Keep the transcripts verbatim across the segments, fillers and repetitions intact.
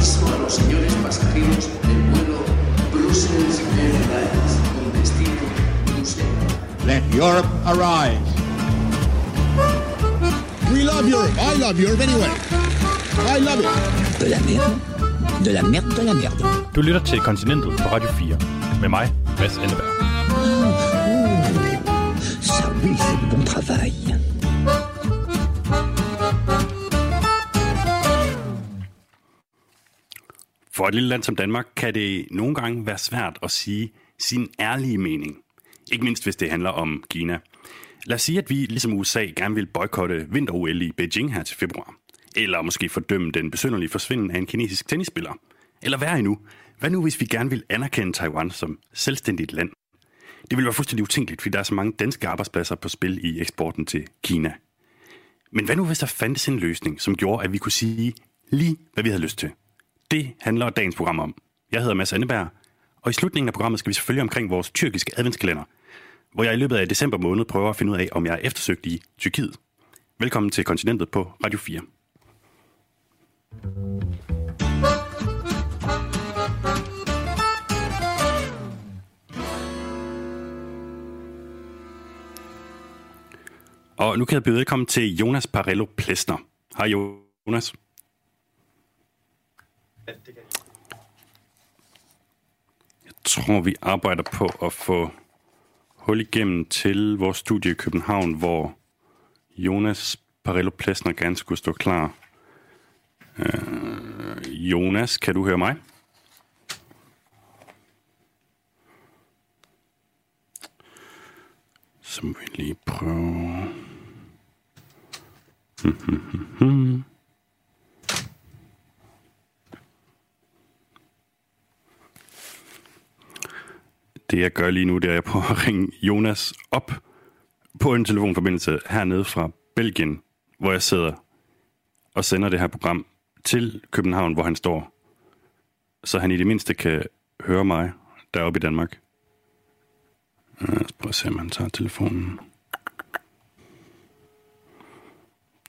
aviso a los señores pasajeros del vuelo Brussels Airlines con destino Bruselas. Let Europe arise. We love Europe. I love Europe anyway. I love it. De la merde. De la merde, de la merde. Du lytter til Kontinentet på Radio fire. Med mig, Mads Anneberg. Ça oui, c'est du bon travail. For et lille land som Danmark kan det nogle gange være svært at sige sin ærlige mening. Ikke mindst, hvis det handler om Kina. Lad os sige, at vi, ligesom U S A, gerne vil boykotte vinter-O L i Beijing her til februar. Eller måske fordømme den besynderlige forsvinden af en kinesisk tennisspiller. Eller hvad endnu? Hvad nu, hvis vi gerne vil anerkende Taiwan som selvstændigt land? Det vil være fuldstændig utænkeligt, fordi der er så mange danske arbejdspladser på spil i eksporten til Kina. Men hvad nu, hvis der fandtes en løsning, som gjorde, at vi kunne sige lige, hvad vi havde lyst til? Det handler dagens program om. Jeg hedder Mads Anneberg, og i slutningen af programmet skal vi selvfølgelig omkring vores tyrkiske adventskalender, hvor jeg i løbet af december måned prøver at finde ud af, om jeg er eftersøgt i Tyrkiet. Velkommen til Kontinentet på Radio fire. Og nu kan jeg byde velkommen til Jonas Parello-Plesner. Hej Jonas. Jeg tror, vi arbejder på at få hul igennem til vores studie i København, hvor Jonas Parello-Plesner gerne skulle stå klar. Øh, Jonas, kan du høre mig? Så må vi lige prøve... Det jeg gør lige nu, det er, jeg prøver at ringe Jonas op på en telefonforbindelse hernede fra Belgien, hvor jeg sidder og sender det her program til København, hvor han står. Så han i det mindste kan høre mig deroppe i Danmark. Lad os prøve at se, om han tager telefonen.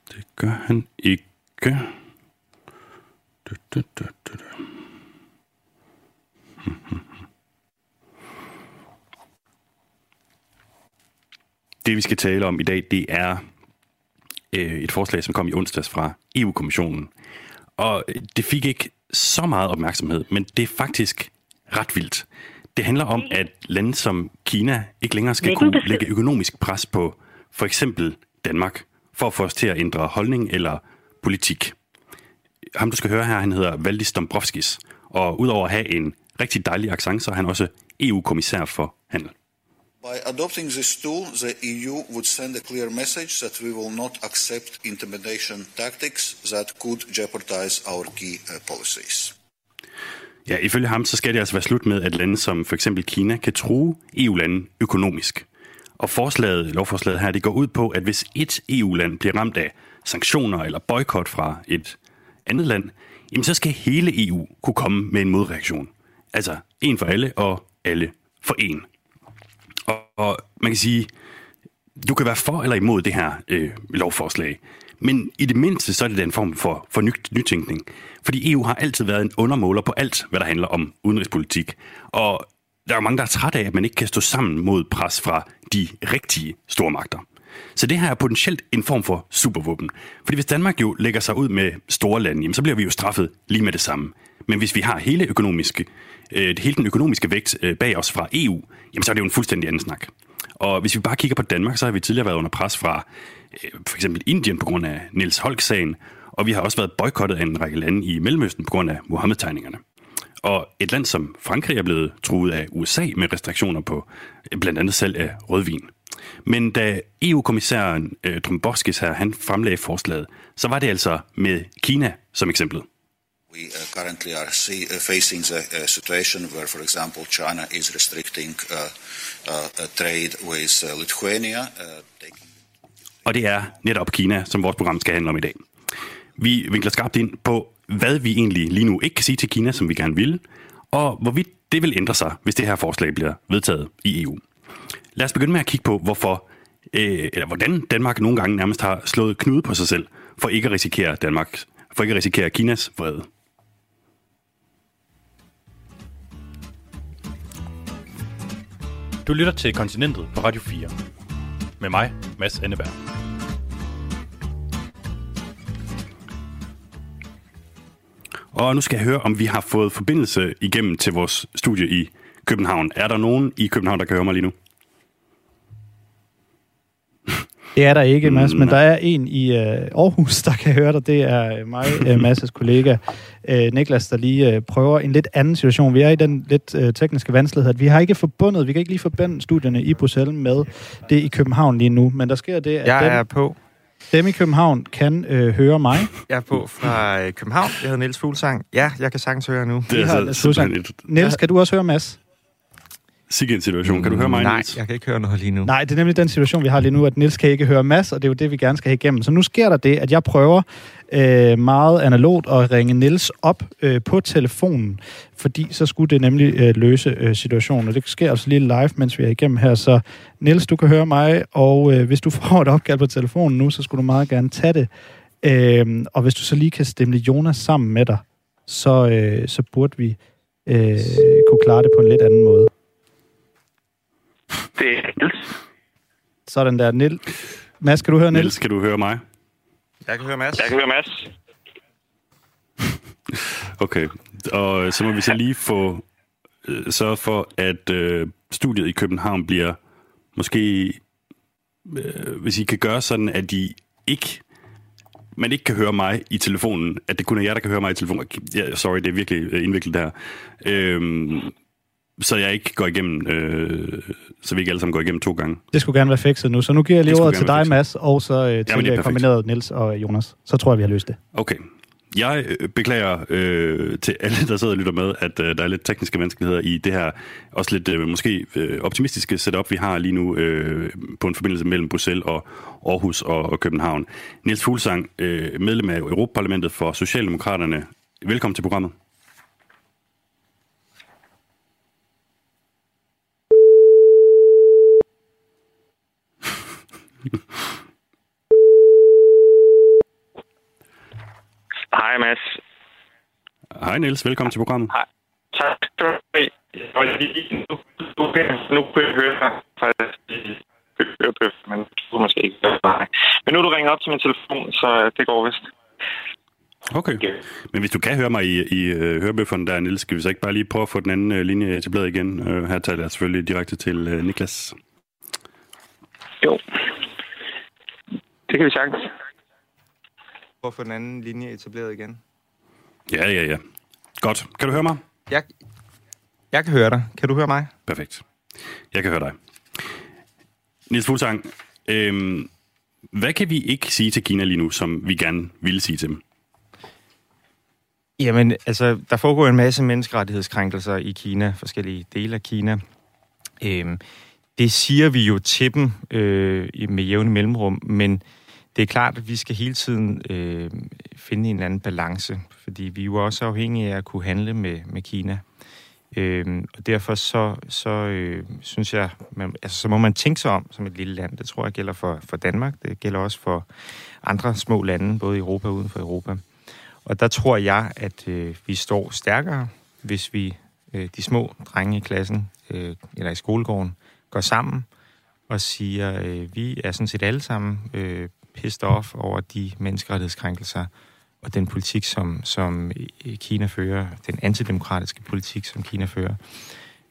Det gør han ikke. Du, du, du, du, du. Det, vi skal tale om i dag, det er øh, et forslag, som kom i onsdags fra E U-kommissionen. Og det fik ikke så meget opmærksomhed, men det er faktisk ret vildt. Det handler om, at lande som Kina ikke længere skal kunne lægge økonomisk pres på for eksempel Danmark, for at få os til at ændre holdning eller politik. Ham, du skal høre her, han hedder Valdis Dombrovskis, og udover at have en rigtig dejlig accent, så er han også E U-kommissær for handel. By adopting this tool, the E U would send a clear message that we will not accept intimidation tactics that could jeopardize our key policies. Ja, ifølge ham, så skal det altså være slut med, at lande som for eksempel Kina kan true E U-lande økonomisk. Og forslaget, lovforslaget her, det går ud på, at hvis et E U-land bliver ramt af sanktioner eller boykot fra et andet land, jamen så skal hele E U kunne komme med en modreaktion. Altså, en for alle og alle for en. Og man kan sige, du kan være for eller imod det her øh, lovforslag, men i det mindste så er det en form for, for ny, nytænkning. Fordi E U har altid været en undermåler på alt, hvad der handler om udenrigspolitik. Og der er mange, der er trætte af, at man ikke kan stå sammen mod pres fra de rigtige stormagter. Så det her er potentielt en form for supervåben. Fordi hvis Danmark jo lægger sig ud med store lande, jamen, så bliver vi jo straffet lige med det samme. Men hvis vi har hele økonomiske, øh, hele den økonomiske vægt øh, bag os fra E U, jamen så er det jo en fuldstændig anden snak. Og hvis vi bare kigger på Danmark, så har vi tidligere været under pres fra øh, for eksempel Indien på grund af Niels Holck-sagen, og vi har også været boykottet af en række lande i Mellemøsten på grund af Mohammed-tegningerne. Og et land som Frankrig er blevet truet af U S A med restriktioner på øh, blandt andet salg af rødvin. Men da E U-kommissæren øh, Dombrovskis her, han fremlagde forslaget, så var det altså med Kina som eksemplet. We uh, currently are see, uh, facing the uh, situation where, for example, China is restricting uh, uh, trade with uh, Lithuania. Uh, taking... Og det er netop Kina, som vores program skal handle om i dag. Vi vinkler skarpt ind på, hvad vi egentlig lige nu ikke kan sige til Kina, som vi gerne vil, og hvorvidt det vil ændre sig, hvis det her forslag bliver vedtaget i E U. Lad os begynde med at kigge på, hvorfor, øh, eller hvordan Danmark nogle gange nærmest har slået knude på sig selv, for ikke at risikere Danmarks, for ikke at risikere Kinas vrede. Du lytter til Kontinentet på Radio fire. Med mig, Mads Anneberg. Og nu skal jeg høre, om vi har fået forbindelse igennem til vores studie i København. Er der nogen i København, der kan høre mig lige nu? Det er der ikke, Mads, men der er en i øh, Aarhus, der kan høre dig. Det er mig, øh, Mads' kollega øh, Niklas, der lige øh, prøver en lidt anden situation. Vi er i den lidt øh, tekniske vanskelighed, at vi har ikke forbundet, vi kan ikke lige forbinde studierne i Bruxelles med det i København lige nu, men der sker det, at Jeg dem, er på. dem i København kan øh, høre mig. Jeg er på fra øh, København. Jeg hedder Niels Fuglsang. Ja, jeg kan sagtens høre nu. Det er altså Fuglsang. Niels, kan du også høre Mads? Sikke en situation. Kan du høre mig, Nej, Niels? Jeg kan ikke høre noget lige nu. Nej, det er nemlig den situation, vi har lige nu, at Niels kan ikke høre Mads, og det er jo det, vi gerne skal have igennem. Så nu sker der det, at jeg prøver øh, meget analogt at ringe Niels op øh, på telefonen, fordi så skulle det nemlig øh, løse øh, situationen. Og det sker altså lige live, mens vi er igennem her. Så Niels, du kan høre mig, og øh, hvis du får et opkald på telefonen nu, så skulle du meget gerne tage det. Øh, og hvis du så lige kan stemme Jonas sammen med dig, så, øh, så burde vi øh, kunne klare det på en lidt anden måde. Det er Niels. Sådan der, Niels. Mads, kan du høre Niels? Niels, kan du høre mig? Jeg kan høre Mads. Jeg kan høre Mads. Okay, og så må vi så lige få øh, sørge for, at øh, studiet i København bliver måske, øh, hvis I kan gøre sådan, at I ikke, man ikke kan høre mig i telefonen, at det kun er jer, der kan høre mig i telefonen. Ja, sorry, det er virkelig indviklet der. Øh, Så jeg ikke går igennem, øh, så vi ikke alle sammen går igennem to gange. Det skulle gerne være fikset nu, så nu giver jeg lige ordet til dig, Mads, og så øh, til ja, kombineret Niels og Jonas. Så tror jeg, vi har løst det. Okay. Jeg beklager øh, til alle, der sidder og lytter med, at øh, der er lidt tekniske vanskeligheder i det her, også lidt øh, måske øh, optimistiske setup, vi har lige nu øh, på en forbindelse mellem Bruxelles og Aarhus og, og København. Niels Fuglsang, øh, medlem af Europaparlamentet for Socialdemokraterne. Velkommen til programmet. Hej Mads. Hej Niels, velkommen til programmet. Hej. Tak skal du have. Nu kan jeg høre dig fra Ørebøf, men du kunne måske ikke høre mig. Men nu er du ringer op til min telefon, så det går vist. Okay, men hvis du kan høre mig i, i hørebøfferen der, Niels, skal vi så ikke bare lige prøve at få den anden linje etableret igen? Her taler jeg selvfølgelig direkte til Niklas. Jo. Det kan vi sagtens. Prøv at få den anden linje etableret igen. Ja, ja, ja. Godt. Kan du høre mig? Jeg, jeg kan høre dig. Kan du høre mig? Perfekt. Jeg kan høre dig. Niels Fuglsang, øhm, hvad kan vi ikke sige til Kina lige nu, som vi gerne ville sige til dem? Jamen, altså, der foregår en masse menneskerettighedskrænkelser i Kina, forskellige dele af Kina. Øhm, det siger vi jo til dem øh, med jævne mellemrum, men det er klart, at vi skal hele tiden øh, finde en eller anden balance, fordi vi er jo også afhængige af at kunne handle med, med Kina. Øh, og derfor så, så øh, synes jeg, man, altså, så må man tænke sig om som et lille land. Det tror jeg gælder for, for Danmark. Det gælder også for andre små lande, både i Europa og uden for Europa. Og der tror jeg, at øh, vi står stærkere, hvis vi, øh, de små drenge i klassen øh, eller i skolegården, går sammen og siger, øh, vi er sådan set alle sammen øh, pissed off over de menneskerettighedskrænkelser og den politik, som, som Kina fører, den antidemokratiske politik, som Kina fører.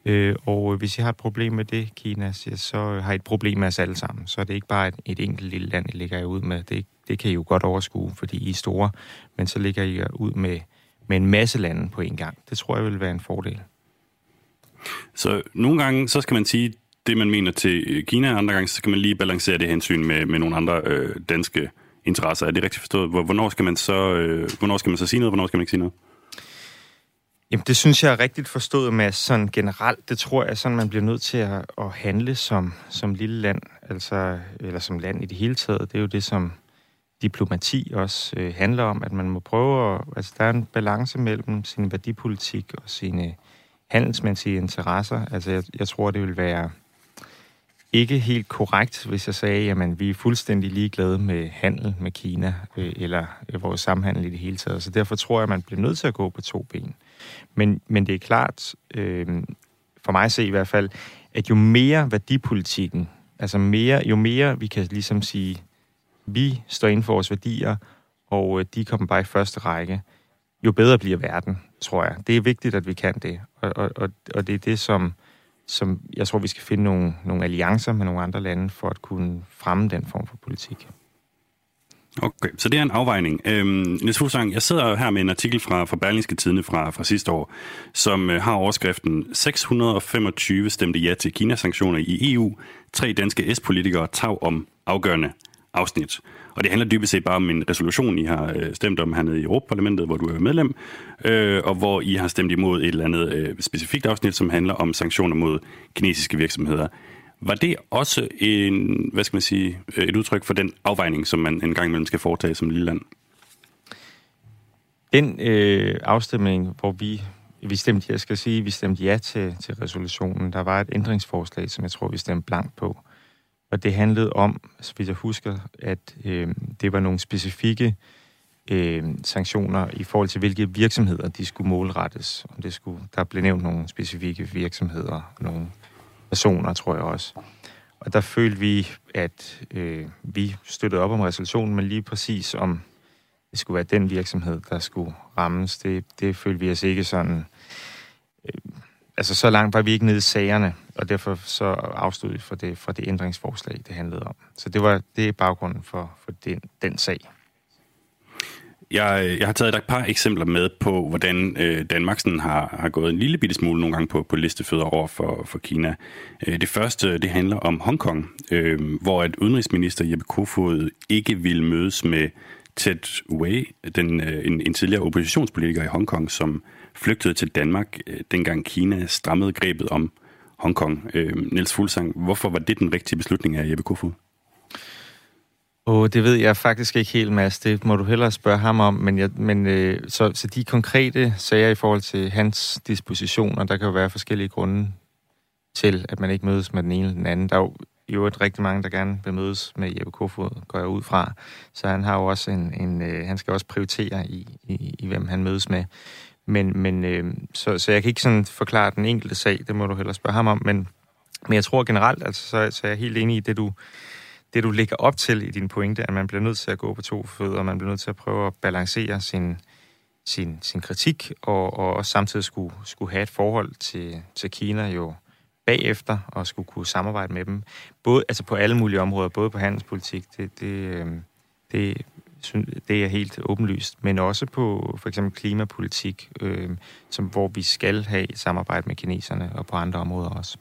Øh, og hvis I har et problem med det, Kina siger, så har I et problem med os alle sammen. Så er det ikke bare et, et enkelt lille land, I ligger jer ud med. Det, det kan I jo godt overskue, fordi I er store, men så ligger I jer ud med, med en masse lande på en gang. Det tror jeg vil være en fordel. Så nogle gange, så skal man sige det, man mener til Kina, andre gange, så skal man lige balancere det hensyn med, med nogle andre øh, danske interesser. Er det rigtigt forstået? Hvornår skal man så, øh, hvornår skal man så sige noget, hvornår skal man ikke sige noget? Jamen, det synes jeg er rigtigt forstået, Mads, sådan generelt. Det tror jeg, sådan man bliver nødt til at, at handle som, som lille land, altså, eller som land i det hele taget. Det er jo det, som diplomati også øh, handler om, at man må prøve at... Altså, der er en balance mellem sin værdipolitik og sine handelsmæssige interesser. Altså, jeg, jeg tror, det vil være... ikke helt korrekt, hvis jeg sagde, at vi er fuldstændig ligeglade med handel med Kina, øh, eller vores samhandel i det hele taget. Så derfor tror jeg, at man bliver nødt til at gå på to ben. Men, men det er klart, øh, for mig at se i hvert fald, at jo mere værdipolitikken, altså mere, jo mere vi kan ligesom sige, vi står inden for vores værdier, og de kommer bare i første række, jo bedre bliver verden, tror jeg. Det er vigtigt, at vi kan det. Og, og, og det er det, som, som jeg tror, vi skal finde nogle, nogle alliancer med nogle andre lande, for at kunne fremme den form for politik. Okay, så det er en afvejning. Øhm, Niels Fuglsang, jeg sidder her med en artikel fra, fra Berlingske Tidende fra, fra sidste år, som øh, har overskriften seks hundrede og femogtyve stemte ja til Kina-sanktioner i E U. Tre danske S-politikere tav om afgørende afsnit. Og det handler dybest set bare om en resolution, I har øh, stemt om hernede i Europaparlamentet, hvor du er medlem, øh, og hvor I har stemt imod et eller andet øh, specifikt afsnit, som handler om sanktioner mod kinesiske virksomheder. Var det også en, hvad skal man sige, et udtryk for den afvejning, som man en gang imellem skal foretage som lille land? Den øh, afstemning, hvor vi, vi stemte, jeg skal sige, vi stemte ja til, til resolutionen, der var et ændringsforslag, som jeg tror, vi stemte blankt på. Og det handlede om, så vidt jeg husker, at øh, det var nogle specifikke øh, sanktioner i forhold til, hvilke virksomheder de skulle målrettes. Om det skulle, der blev nævnt nogle specifikke virksomheder, nogle personer, tror jeg også. Og der følte vi, at øh, vi støttede op om resolutionen, men lige præcis om det skulle være den virksomhed, der skulle rammes, det, det følte vi os ikke sådan... Øh, altså, så langt var vi ikke nede i sagerne, og derfor så afstod vi fra det, fra det ændringsforslag, det handlede om. Så det var det er baggrunden for, for den, den sag. Jeg, jeg har taget et par eksempler med på, hvordan øh, Danmark sådan har, har gået en lille bitte smule nogle gange på, på listefødder over for, for Kina. Øh, det første, det handler om Hongkong, øh, hvor at udenrigsminister Jeppe Kofod ikke ville mødes med Ted Wei, den, øh, en, en tidligere oppositionspolitiker i Hongkong, som flygtede til Danmark, øh, dengang Kina strammede grebet om Hongkong. Øh, Niels Fuglsang, hvorfor var det den rigtige beslutning af Jeppe Kofod? Åh, oh, det ved jeg faktisk ikke helt, Mads. Det må du hellere spørge ham om. Men, jeg, men øh, så, så de konkrete sager i forhold til hans dispositioner, der kan jo være forskellige grunde til, at man ikke mødes med den ene eller den anden. Der er jo i øvrigt rigtig mange, der gerne vil mødes med Jeppe Kofod, går jeg ud fra. Så han har jo også en, en øh, han skal også prioritere i, i, i, hvem han mødes med. Men, men øh, så, så jeg kan ikke sådan forklare den enkelte sag, det må du hellere spørge ham om. Men, men jeg tror generelt, altså, så, så er jeg helt enig i det, du... det, du lægger op til i din pointe, at man bliver nødt til at gå på to fødder, man bliver nødt til at prøve at balancere sin, sin, sin kritik, og, og også samtidig skulle, skulle have et forhold til, til Kina jo bagefter, og skulle kunne samarbejde med dem. Både, altså på alle mulige områder, både på handelspolitik, det, det, det, det er helt åbenlyst, men også på for eksempel klimapolitik, øh, som, hvor vi skal have et samarbejde med kineserne, og på andre områder også.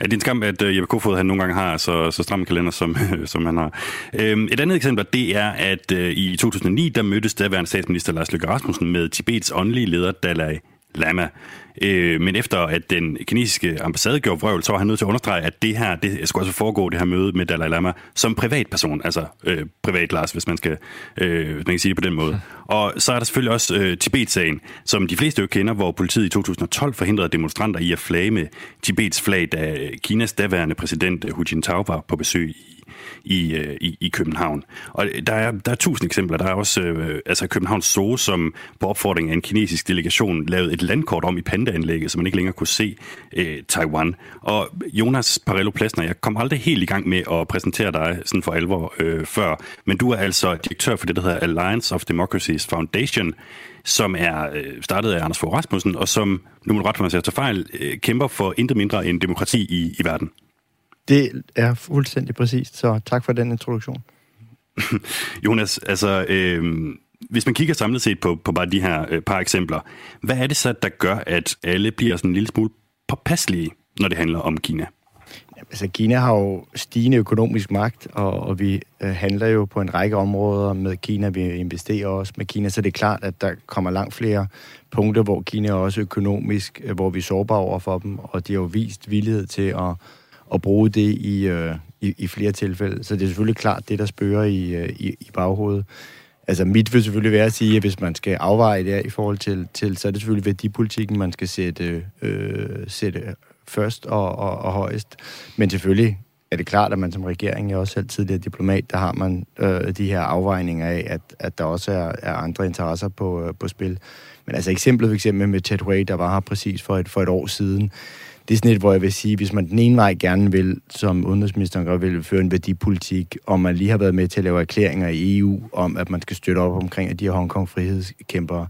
Ja, det er en skam, at Jeppe Kofod han nogle gange har så, så stram kalender, som, som han har. Et andet eksempel, det er, at i to tusind og ni, der mødtes daværende statsminister Lars Løkke Rasmussen med Tibets åndelige leder Dalai Lama. Men efter at den kinesiske ambassade gjorde vrøvl, så var han nødt til at understrege, at det her, det skulle også foregå, det her møde med Dalai Lama, som privatperson, altså øh, privat Lars, hvis man skal øh, man kan sige det på den måde. Og så er der selvfølgelig også øh, Tibet-sagen, som de fleste jo kender, hvor politiet i to tusind og tolv forhindrede demonstranter i at flage med Tibets flag, da Kinas daværende præsident Hu Jintao var på besøg i, i, i, i København. Og der er, der er tusind eksempler. Der er også øh, altså Københavns Zoo, som på opfordring af en kinesisk delegation lavede et landkort om i Panda, anlægget, så man ikke længere kunne se øh, Taiwan. Og Jonas Parello-Plesner, jeg kom aldrig helt i gang med at præsentere dig sådan for alvor øh, før, men du er altså direktør for det, der hedder Alliance of Democracies Foundation, som er øh, startet af Anders Fogh Rasmussen, og som, nu må du rette for mig, at tage fejl, øh, kæmper for intet mindre end demokrati i, i verden. Det er fuldstændig præcist, så tak for den introduktion. Jonas, altså... Øh, Hvis man kigger samlet set på, på bare de her øh, par eksempler, hvad er det så, der gør, at alle bliver sådan en lille smule påpasselige, når det handler om Kina? Jamen, altså, Kina har jo stigende økonomisk magt, og, og vi øh, handler jo på en række områder med Kina. Vi investerer også med Kina, så det er klart, at der kommer langt flere punkter, hvor Kina også økonomisk, øh, hvor vi er sårbare over for dem, og de har jo vist villighed til at, at bruge det i, øh, i, i flere tilfælde. Så det er selvfølgelig klart, det der spørger i, øh, i, i baghovedet. Altså mit vil selvfølgelig være at sige, at hvis man skal afveje det i forhold til, til så er det selvfølgelig værdipolitikken, man skal sætte, øh, sætte først og, og, og højest. Men selvfølgelig er det klart, at man som regering, jeg er også selv tidligere diplomat, der har man øh, de her afvejninger af, at, at der også er, er andre interesser på, øh, på spil. Men altså eksemplet for eksempel med Ted Wei, der var her præcis for et, for et år siden, det er sådan et, hvor jeg vil sige, hvis man den ene vej gerne vil, som udenrigsministeren godt vil, føre en værdipolitik, og man lige har været med til at lave erklæringer i E U om, at man skal støtte op omkring de her Hongkong-frihedskæmpere,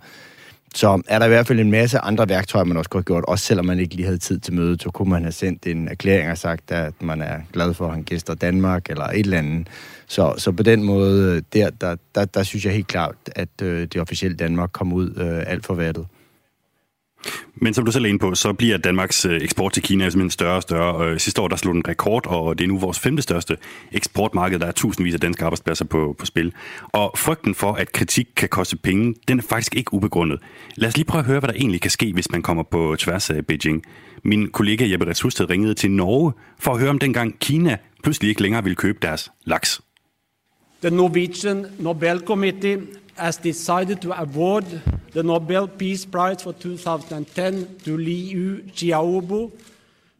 så er der i hvert fald en masse andre værktøjer, man også godt gjort, også selvom man ikke lige havde tid til mødet, så kunne man have sendt en erklæring og sagt, at man er glad for, at han gæster Danmark eller et eller andet. Så, så på den måde, der, der, der, der synes jeg helt klart, at øh, det officielle Danmark kom ud øh, alt for vattet. Men som du selv er inde på, så bliver Danmarks eksport til Kina simpelthen større og større. Sidste år der slog den rekord, og det er nu vores femte største eksportmarked. Der er tusindvis af danske arbejdspladser på, på spil. Og frygten for, at kritik kan koste penge, den er faktisk ikke ubegrundet. Lad os lige prøve at høre, hvad der egentlig kan ske, hvis man kommer på tværs af Beijing. Min kollega Jeppe Rasmussen ringede til Norge for at høre om dengang Kina pludselig ikke længere ville købe deres laks. The Norwegian Nobel Committee has decided to award the Nobel Peace Prize for two thousand ten to Liu Xiaobo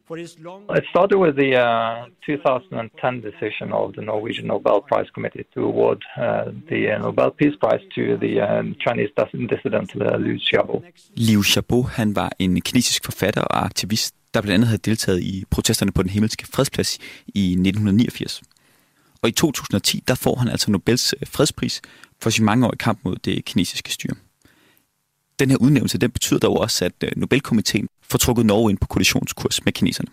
for his long... It started with the uh, twenty ten decision of the Norwegian Nobel Prize Committee to award uh, the Nobel Peace Prize to the uh, Chinese dissident uh, Liu Xiaobo. Liu Xiaobo, han var en kinesisk forfatter og aktivist, der blandt andet havde deltaget i protesterne på den himmelske fredsplads i nitten niogfirs. Og i to tusind ti, der får han altså Nobels fredspris for sin mangeårige kamp mod det kinesiske styre. Den her udnævnelse, den betyder dog også, at Nobelkomiteen får trukket Norge ind på kollisionskurs med kineserne.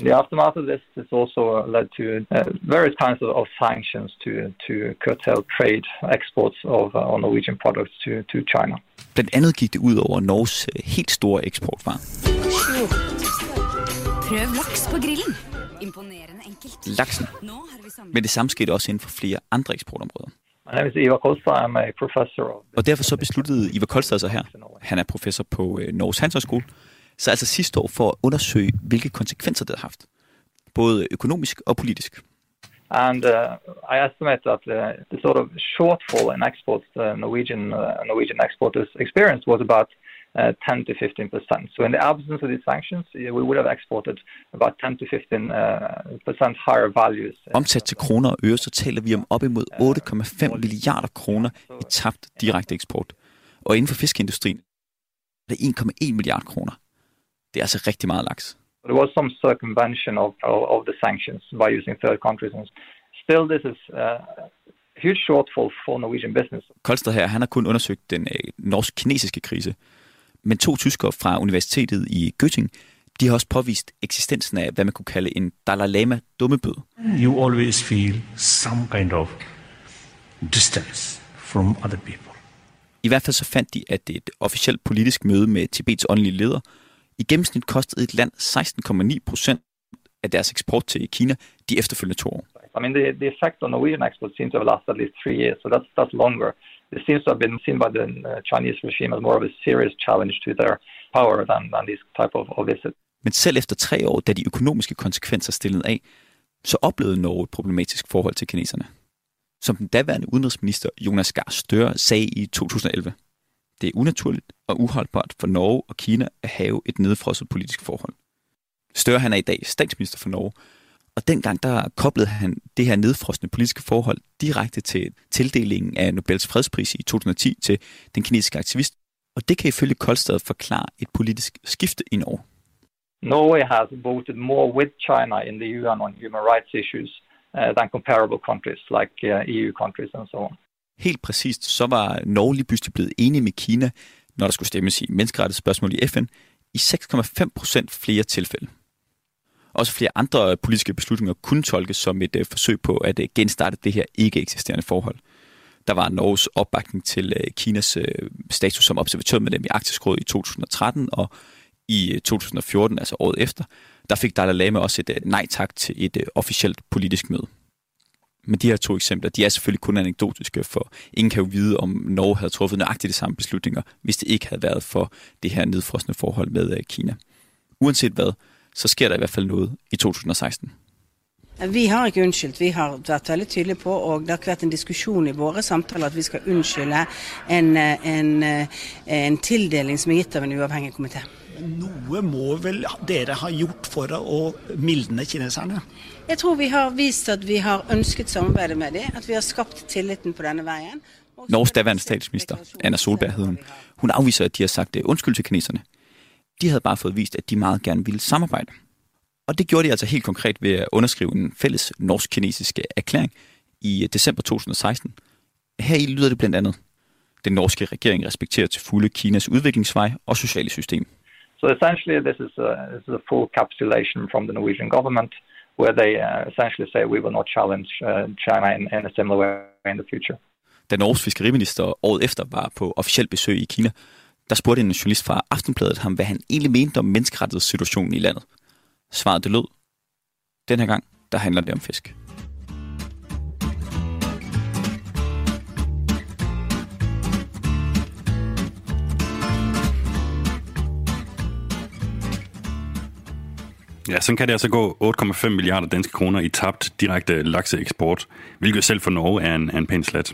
The aftermath of this has also led to various kinds of sanctions to to curtail trade exports of uh, Norwegian products to to China. Blandt andet gik det ud over Norges helt store eksportvarer. Prøv laks på grillen. Imponerende enkelt. Laksen. Men det samme skete også inden for flere andre eksportområder. Ivar Kolstad, professor. Og derfor så besluttede Ivar Kolstad sig her. Han er professor på Norges Handelshøjskole. Så altså sidste år for at undersøge, hvilke konsekvenser det har haft. Både økonomisk og politisk. And uh, I estimate that the, the sort of shortfall in exports the Norwegian uh, Norwegian exporters experienced was about ten to fifteen percent. So in the absence of these sanctions, we would have exported about ten to fifteen percent higher values. Omsat til kroner og øre, så taler vi om op imod otte komma fem milliarder kroner i tabt direkte eksport. Og inden for fiskeindustrien er det en komma en milliard kroner. Det er altså rigtig meget laks. There was some circumvention of, of, of the sanctions by using third countries. Still, this is uh, huge shortfall for Norwegian business. Kolstad her, han har kun undersøgt den øh, norsk-kinesiske krise. Men to tyskere fra universitetet i Göttingen, de har også påvist eksistensen af, hvad man kunne kalde en Dalai Lama dummebøde. You always feel some kind of distance from other people. I hvert fald så fandt de, at et officielt politisk møde med Tibets åndelige leder i gennemsnit kostede et land seksten komma ni procent af deres eksport til Kina de efterfølgende to år. I mean, the, the effect on Norwegian exports seems to have lasted at least three years, so that's, that's longer. It seems to have been seen by the Chinese regime as more of a serious challenge to their power than, than this type of, of visit. Men selv efter tre år, da de økonomiske konsekvenser stillede af, så oplevede Norge et problematisk forhold til kineserne. Som den daværende udenrigsminister Jonas Gahr Støre sagde i to tusind og elleve, det er unaturligt og uholdbart for Norge og Kina at have et nedfrosset politisk forhold. Støre han er i dag statsminister for Norge, og dengang der koblede han det her nedfrosne politiske forhold direkte til tildelingen af Nobels fredspris i to tusind og ti til den kinesiske aktivist. Og det kan ifølge Kolstad forklare et politisk skifte i Norge. Norway has voted more with China in the U N on human rights issues uh, than comparable countries like uh, E U countries and so on. Helt præcist så var Norge lige pludselig blevet enige med Kina, når der skulle stemmes i menneskerettighedsspørgsmål i F N, i seks komma fem procent flere tilfælde. Også flere andre politiske beslutninger kunne tolkes som et øh, forsøg på at øh, genstarte det her ikke eksisterende forhold. Der var Norges opbakning til øh, Kinas øh, status som observatør med dem i Arktisk Råd i to tusind og tretten, og i øh, to tusind og fjorten, altså året efter, der fik Dalai Lama også et øh, nej tak til et øh, officielt politisk møde. Men de her to eksempler, de er selvfølgelig kun anekdotiske, for ingen kan jo vide, om Norge havde truffet nøjagtigt de samme beslutninger, hvis det ikke havde været for det her nedfrosne forhold med øh, Kina. Uanset hvad, så sker der i hvert fald noget i to tusind og seksten. Vi har ikke undskyldt. Vi har været veldig tydelige på, og det har været en diskussion i vores samtaler, at vi skal undskylde en, en, en tildeling, som er givet av en uavhengig komité. Noe må vel dere ha gjort for å mildne kineserne? Jeg tror vi har vist at vi har ønsket samarbejde med det, at vi har skabt tilliten på denne vejen. Norges daværende statsminister, Erna Solberg hed hun, hun afviser, at de har sagt undskyld til kineserne. De havde bare fået vist, at de meget gerne ville samarbejde. Og det gjorde de altså helt konkret ved at underskrive en fælles norsk-kinesiske erklæring i december to tusind og seksten. Her i lyder det blandt andet: den norske regering respekterer til fulde Kinas udviklingsvej og sociale system. So essentially this is a, this is a full capitulation from the Norwegian government, where they essentially say we will not challenge China in, in a similar way in the future. Den norske fiskeriminister året efter var på officielt besøg i Kina. Der spurgte en journalist fra Aftenbladet ham, hvad han egentlig mente om menneskerettighedssituationen i landet. Svaret det lød: den her gang, der handler det om fisk. Ja, sådan kan det altså gå otte komma fem milliarder danske kroner i tabt direkte lakseeksport, hvilket selv for Norge er en, en pæn slat.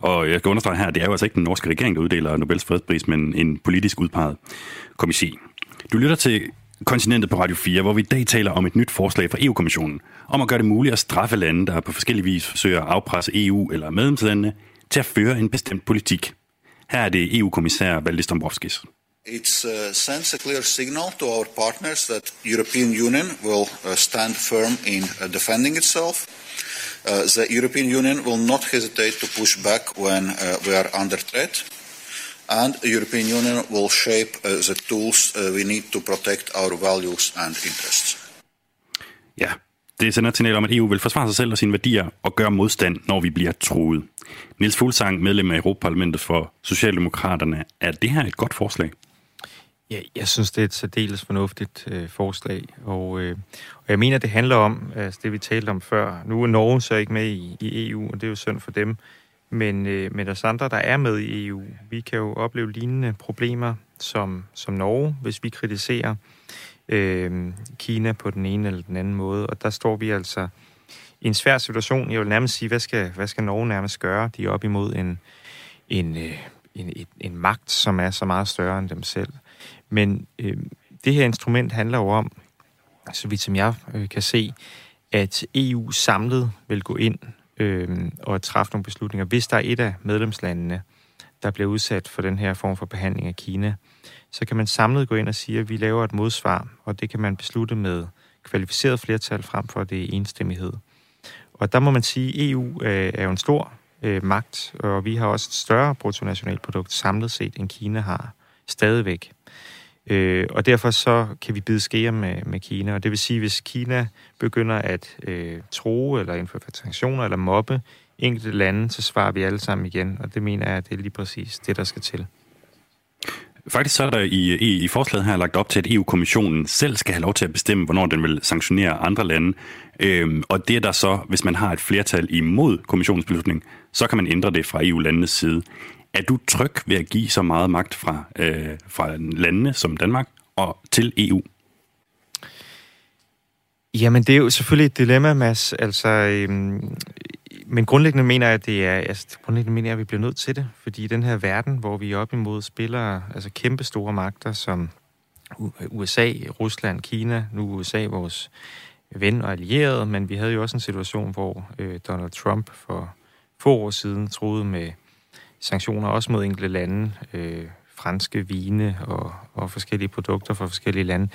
Og jeg skal understrege her, det er jo altså ikke den norske regering, der uddeler Nobels fredspris, men en politisk udpeget kommissi. Du lytter til Kontinentet på Radio fire, hvor vi i dag taler om et nyt forslag fra E U-kommissionen, om at gøre det muligt at straffe lande, der på forskellige vis forsøger at afpresse E U eller medlemslandene, til at føre en bestemt politik. Her er det E U-kommissær Valdis Dombrovskis. It uh, sends a clear signal to our partners that European Union will uh, stand firm in uh, defending itself. Uh, the European Union will not hesitate to push back when uh, we are under threat. And the European Union will shape uh, the tools uh, we need to protect our values and interests. Ja, det sender et signal om, at E U vil forsvare sig selv og sine værdier og gøre modstand, når vi bliver truet. Niels Fuglsang, medlem af Europaparlamentet for Socialdemokraterne. Er det her et godt forslag? Ja, jeg synes, det er et særdeles fornuftigt øh, forslag, og, øh, og jeg mener, det handler om, altså det vi talte om før. Nu er Norge så ikke med i, i E U, og det er jo synd for dem, men, øh, men os andre, der er med i E U, vi kan jo opleve lignende problemer som, som Norge, hvis vi kritiserer øh, Kina på den ene eller den anden måde, og der står vi altså i en svær situation. Jeg vil nærmest sige, hvad skal, hvad skal Norge nærmest gøre? De er op imod en, en, øh, en, en, en magt, som er så meget større end dem selv. Men øh, det her instrument handler jo om, så vidt som jeg øh, kan se, at E U samlet vil gå ind øh, og træffe nogle beslutninger. Hvis der er et af medlemslandene, der bliver udsat for den her form for behandling af Kina, så kan man samlet gå ind og sige, at vi laver et modsvar, og det kan man beslutte med kvalificeret flertal frem for det enstemmighed. Og der må man sige, at E U øh, er jo en stor øh, magt, og vi har også et større bruttonationalprodukt samlet set, end Kina har stadigvæk. Øh, og derfor så kan vi bide skære med, med Kina, og det vil sige, at hvis Kina begynder at øh, true eller indføre sanktioner eller mobbe enkelte lande, så svarer vi alle sammen igen, og det mener jeg, at det er lige præcis det, der skal til. Faktisk så er der i, i, i forslaget her lagt op til, at E U-kommissionen selv skal have lov til at bestemme, hvornår den vil sanktionere andre lande, øhm, og det er der så, hvis man har et flertal imod kommissionens beslutning, så kan man ændre det fra E U-landenes side. Er du tryg ved at give så meget magt fra, øh, fra landene som Danmark og til E U? Jamen, det er jo selvfølgelig et dilemma, Mads. Altså, øhm, men grundlæggende mener jeg, at det er, altså, grundlæggende mener jeg, at vi bliver nødt til det. Fordi i den her verden, hvor vi er op imod spillere, altså kæmpe store magter som U S A, Rusland, Kina, nu U S A, vores ven og allierede, men vi havde jo også en situation, hvor øh, Donald Trump for få år siden troede med sanktioner også mod enkelte lande, øh, franske vine og, og forskellige produkter fra forskellige lande.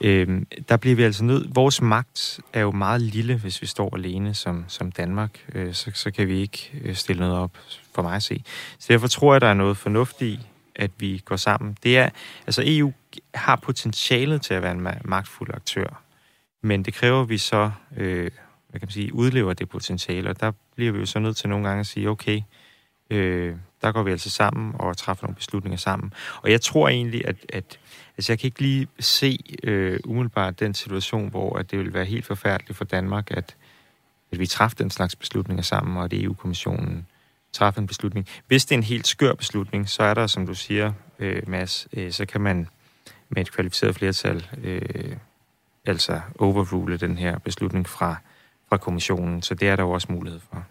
Øh, der bliver vi altså nødt. Vores magt er jo meget lille, hvis vi står alene som, som Danmark. Øh, så, så kan vi ikke stille noget op, for mig at se. Så derfor tror jeg, der er noget fornuftigt i, at vi går sammen. Det er, altså E U har potentialet til at være en magtfuld aktør, men det kræver, vi så øh, hvad kan man sige, udlever det potentiale, og der bliver vi jo så nødt til nogle gange at sige, okay, Øh, der går vi altså sammen og træffer nogle beslutninger sammen. Og jeg tror egentlig, at, at altså jeg kan ikke lige se øh, umiddelbart den situation, hvor at det vil være helt forfærdeligt for Danmark, at, at vi træffer den slags beslutninger sammen, og at E U-kommissionen træffer en beslutning. Hvis det er en helt skør beslutning, så er der, som du siger, øh, Mads, øh, så kan man med et kvalificeret flertal øh, altså overrule den her beslutning fra, fra kommissionen. Så det er der jo også mulighed for.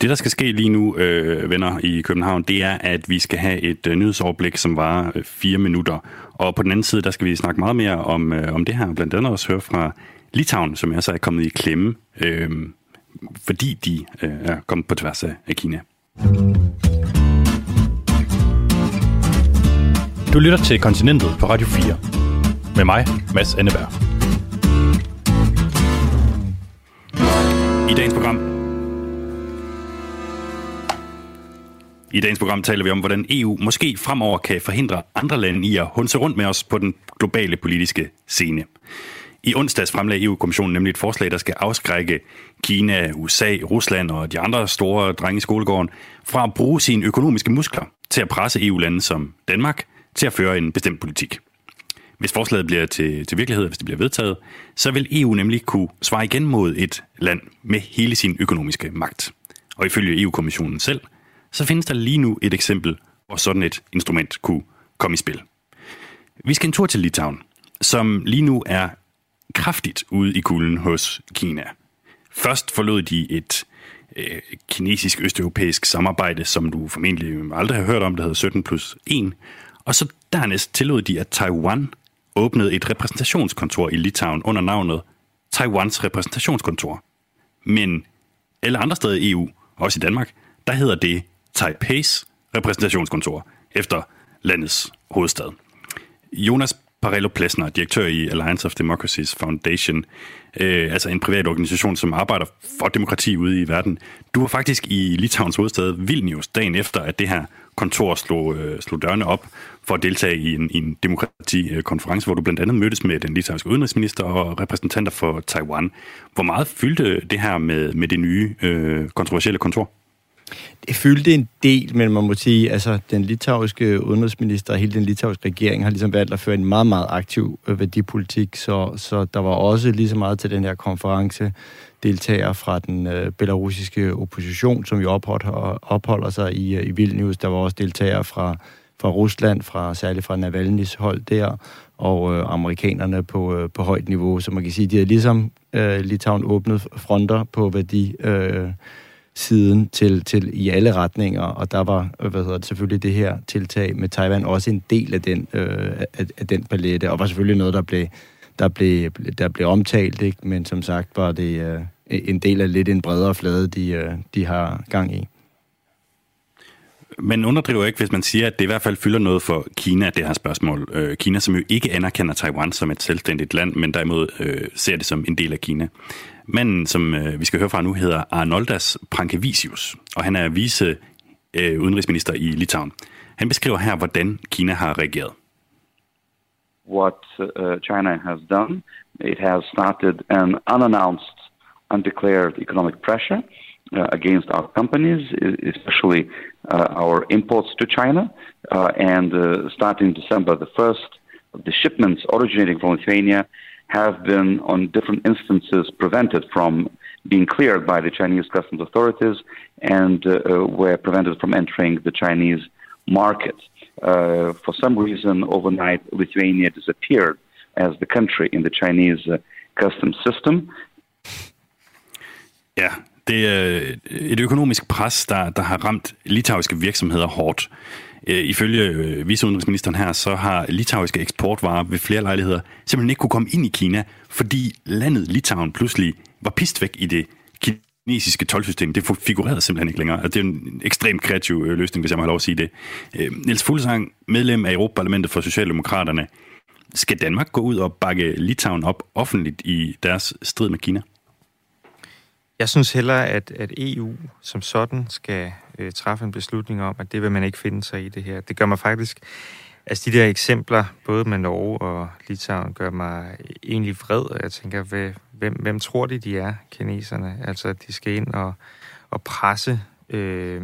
Det, der skal ske lige nu, øh, venner i København, det er, at vi skal have et øh, nyhedsoverblik, som varer øh, fire minutter. Og på den anden side, der skal vi snakke meget mere om, øh, om det her. Blandt andet også høre fra Litauen, som altså er kommet i klemme, øh, fordi de øh, er kommet på tværs af Kina. Du lytter til Kontinentet på Radio fire. Med mig, Mads Anneberg. I dagens program taler vi om, hvordan E U måske fremover kan forhindre andre lande i at hunse rundt med os på den globale politiske scene. I onsdags fremlagde E U-kommissionen nemlig et forslag, der skal afskrække Kina, U S A, Rusland og de andre store drenge i skolegården fra at bruge sine økonomiske muskler til at presse E U-lande som Danmark til at føre en bestemt politik. Hvis forslaget bliver til, til virkelighed, hvis det bliver vedtaget, så vil E U nemlig kunne svare igen mod et land med hele sin økonomiske magt. Og ifølge E U-kommissionen selv, så findes der lige nu et eksempel, hvor sådan et instrument kunne komme i spil. Vi skal en tur til Litauen, som lige nu er kraftigt ude i kulden hos Kina. Først forlod de et øh, kinesisk østeuropæisk samarbejde, som du formentlig aldrig har hørt om, der hedder sytten plus en, og så dernæst tillod de, at Taiwan åbnede et repræsentationskontor i Litauen under navnet Taiwans repræsentationskontor. Men alle andre steder i E U, også i Danmark, der hedder det Taipeis repræsentationskontor efter landets hovedstad. Jonas Parello-Plesner, direktør i Alliance of Democracies Foundation, øh, altså en privat organisation, som arbejder for demokrati ude i verden. Du var faktisk i Litauens hovedstad Vilnius dagen efter, at det her kontor slog, øh, slog dørene op for at deltage i en, en demokratikonference, hvor du blandt andet mødtes med den litauiske udenrigsminister og repræsentanter for Taiwan. Hvor meget fyldte det her med, med det nye øh, kontroversielle kontor? Det fyldte en del, men man må sige, altså den litauiske udenrigsminister og hele den litauiske regering har ligesom valgt at føre en meget, meget aktiv værdipolitik, så, så der var også lige så meget til den her konference deltagere fra den øh, belarusiske opposition, som jo opholder, opholder sig i, i Vilnius. Der var også deltagere fra, fra Rusland, fra, særligt fra Navalny's hold der, og øh, amerikanerne på, øh, på højt niveau, så man kan sige, de havde ligesom øh, Litauen åbnet fronter på værdi øh, siden til, til i alle retninger, og der var hvad hedder det, selvfølgelig det her tiltag med Taiwan også en del af den, øh, af, af den palette, og var selvfølgelig noget, der blev, der blev, der blev omtalt, ikke? Men som sagt var det øh, en del af lidt en bredere flade, de, øh, de har gang i. Man underdriver ikke, hvis man siger, at det i hvert fald fylder noget for Kina, det her spørgsmål. Øh, Kina, som jo ikke anerkender Taiwan som et selvstændigt land, men derimod øh, ser det som en del af Kina. Manden, som øh, vi skal høre fra nu, hedder Arnoldas Prankevičius, og han er vice øh, udenrigsminister i Litauen. Han beskriver her, hvordan Kina har reageret. What uh, China has done, it has started an unannounced, undeclared economic pressure Uh, against our companies, especially uh, our imports to China. Uh, and uh, starting December the first, the shipments originating from Lithuania have been, on different instances, prevented from being cleared by the Chinese customs authorities and uh, were prevented from entering the Chinese market. Uh, for some reason, overnight, Lithuania disappeared as the country in the Chinese uh, customs system. Yeah. Det er et økonomisk pres, der, der har ramt litauiske virksomheder hårdt. Ifølge viceudenrigsministeren her, så har litauiske eksportvarer ved flere lejligheder simpelthen ikke kunne komme ind i Kina, fordi landet Litauen pludselig var pist væk i det kinesiske toldsystem. Det figurerede simpelthen ikke længere. Det er en ekstremt kreativ løsning, hvis jeg må have lov at sige det. Niels Fuglsang, medlem af Europaparlamentet for Socialdemokraterne. Skal Danmark gå ud og bakke Litauen op offentligt i deres strid med Kina? Jeg synes hellere, at, at E U som sådan skal øh, træffe en beslutning om, at det vil man ikke finde sig i det her. Det gør mig faktisk, altså de der eksempler, både med Norge og Litauen, gør mig egentlig vred. Jeg tænker, hvem, hvem tror de, de er, kineserne? Altså, de skal ind og, og presse øh,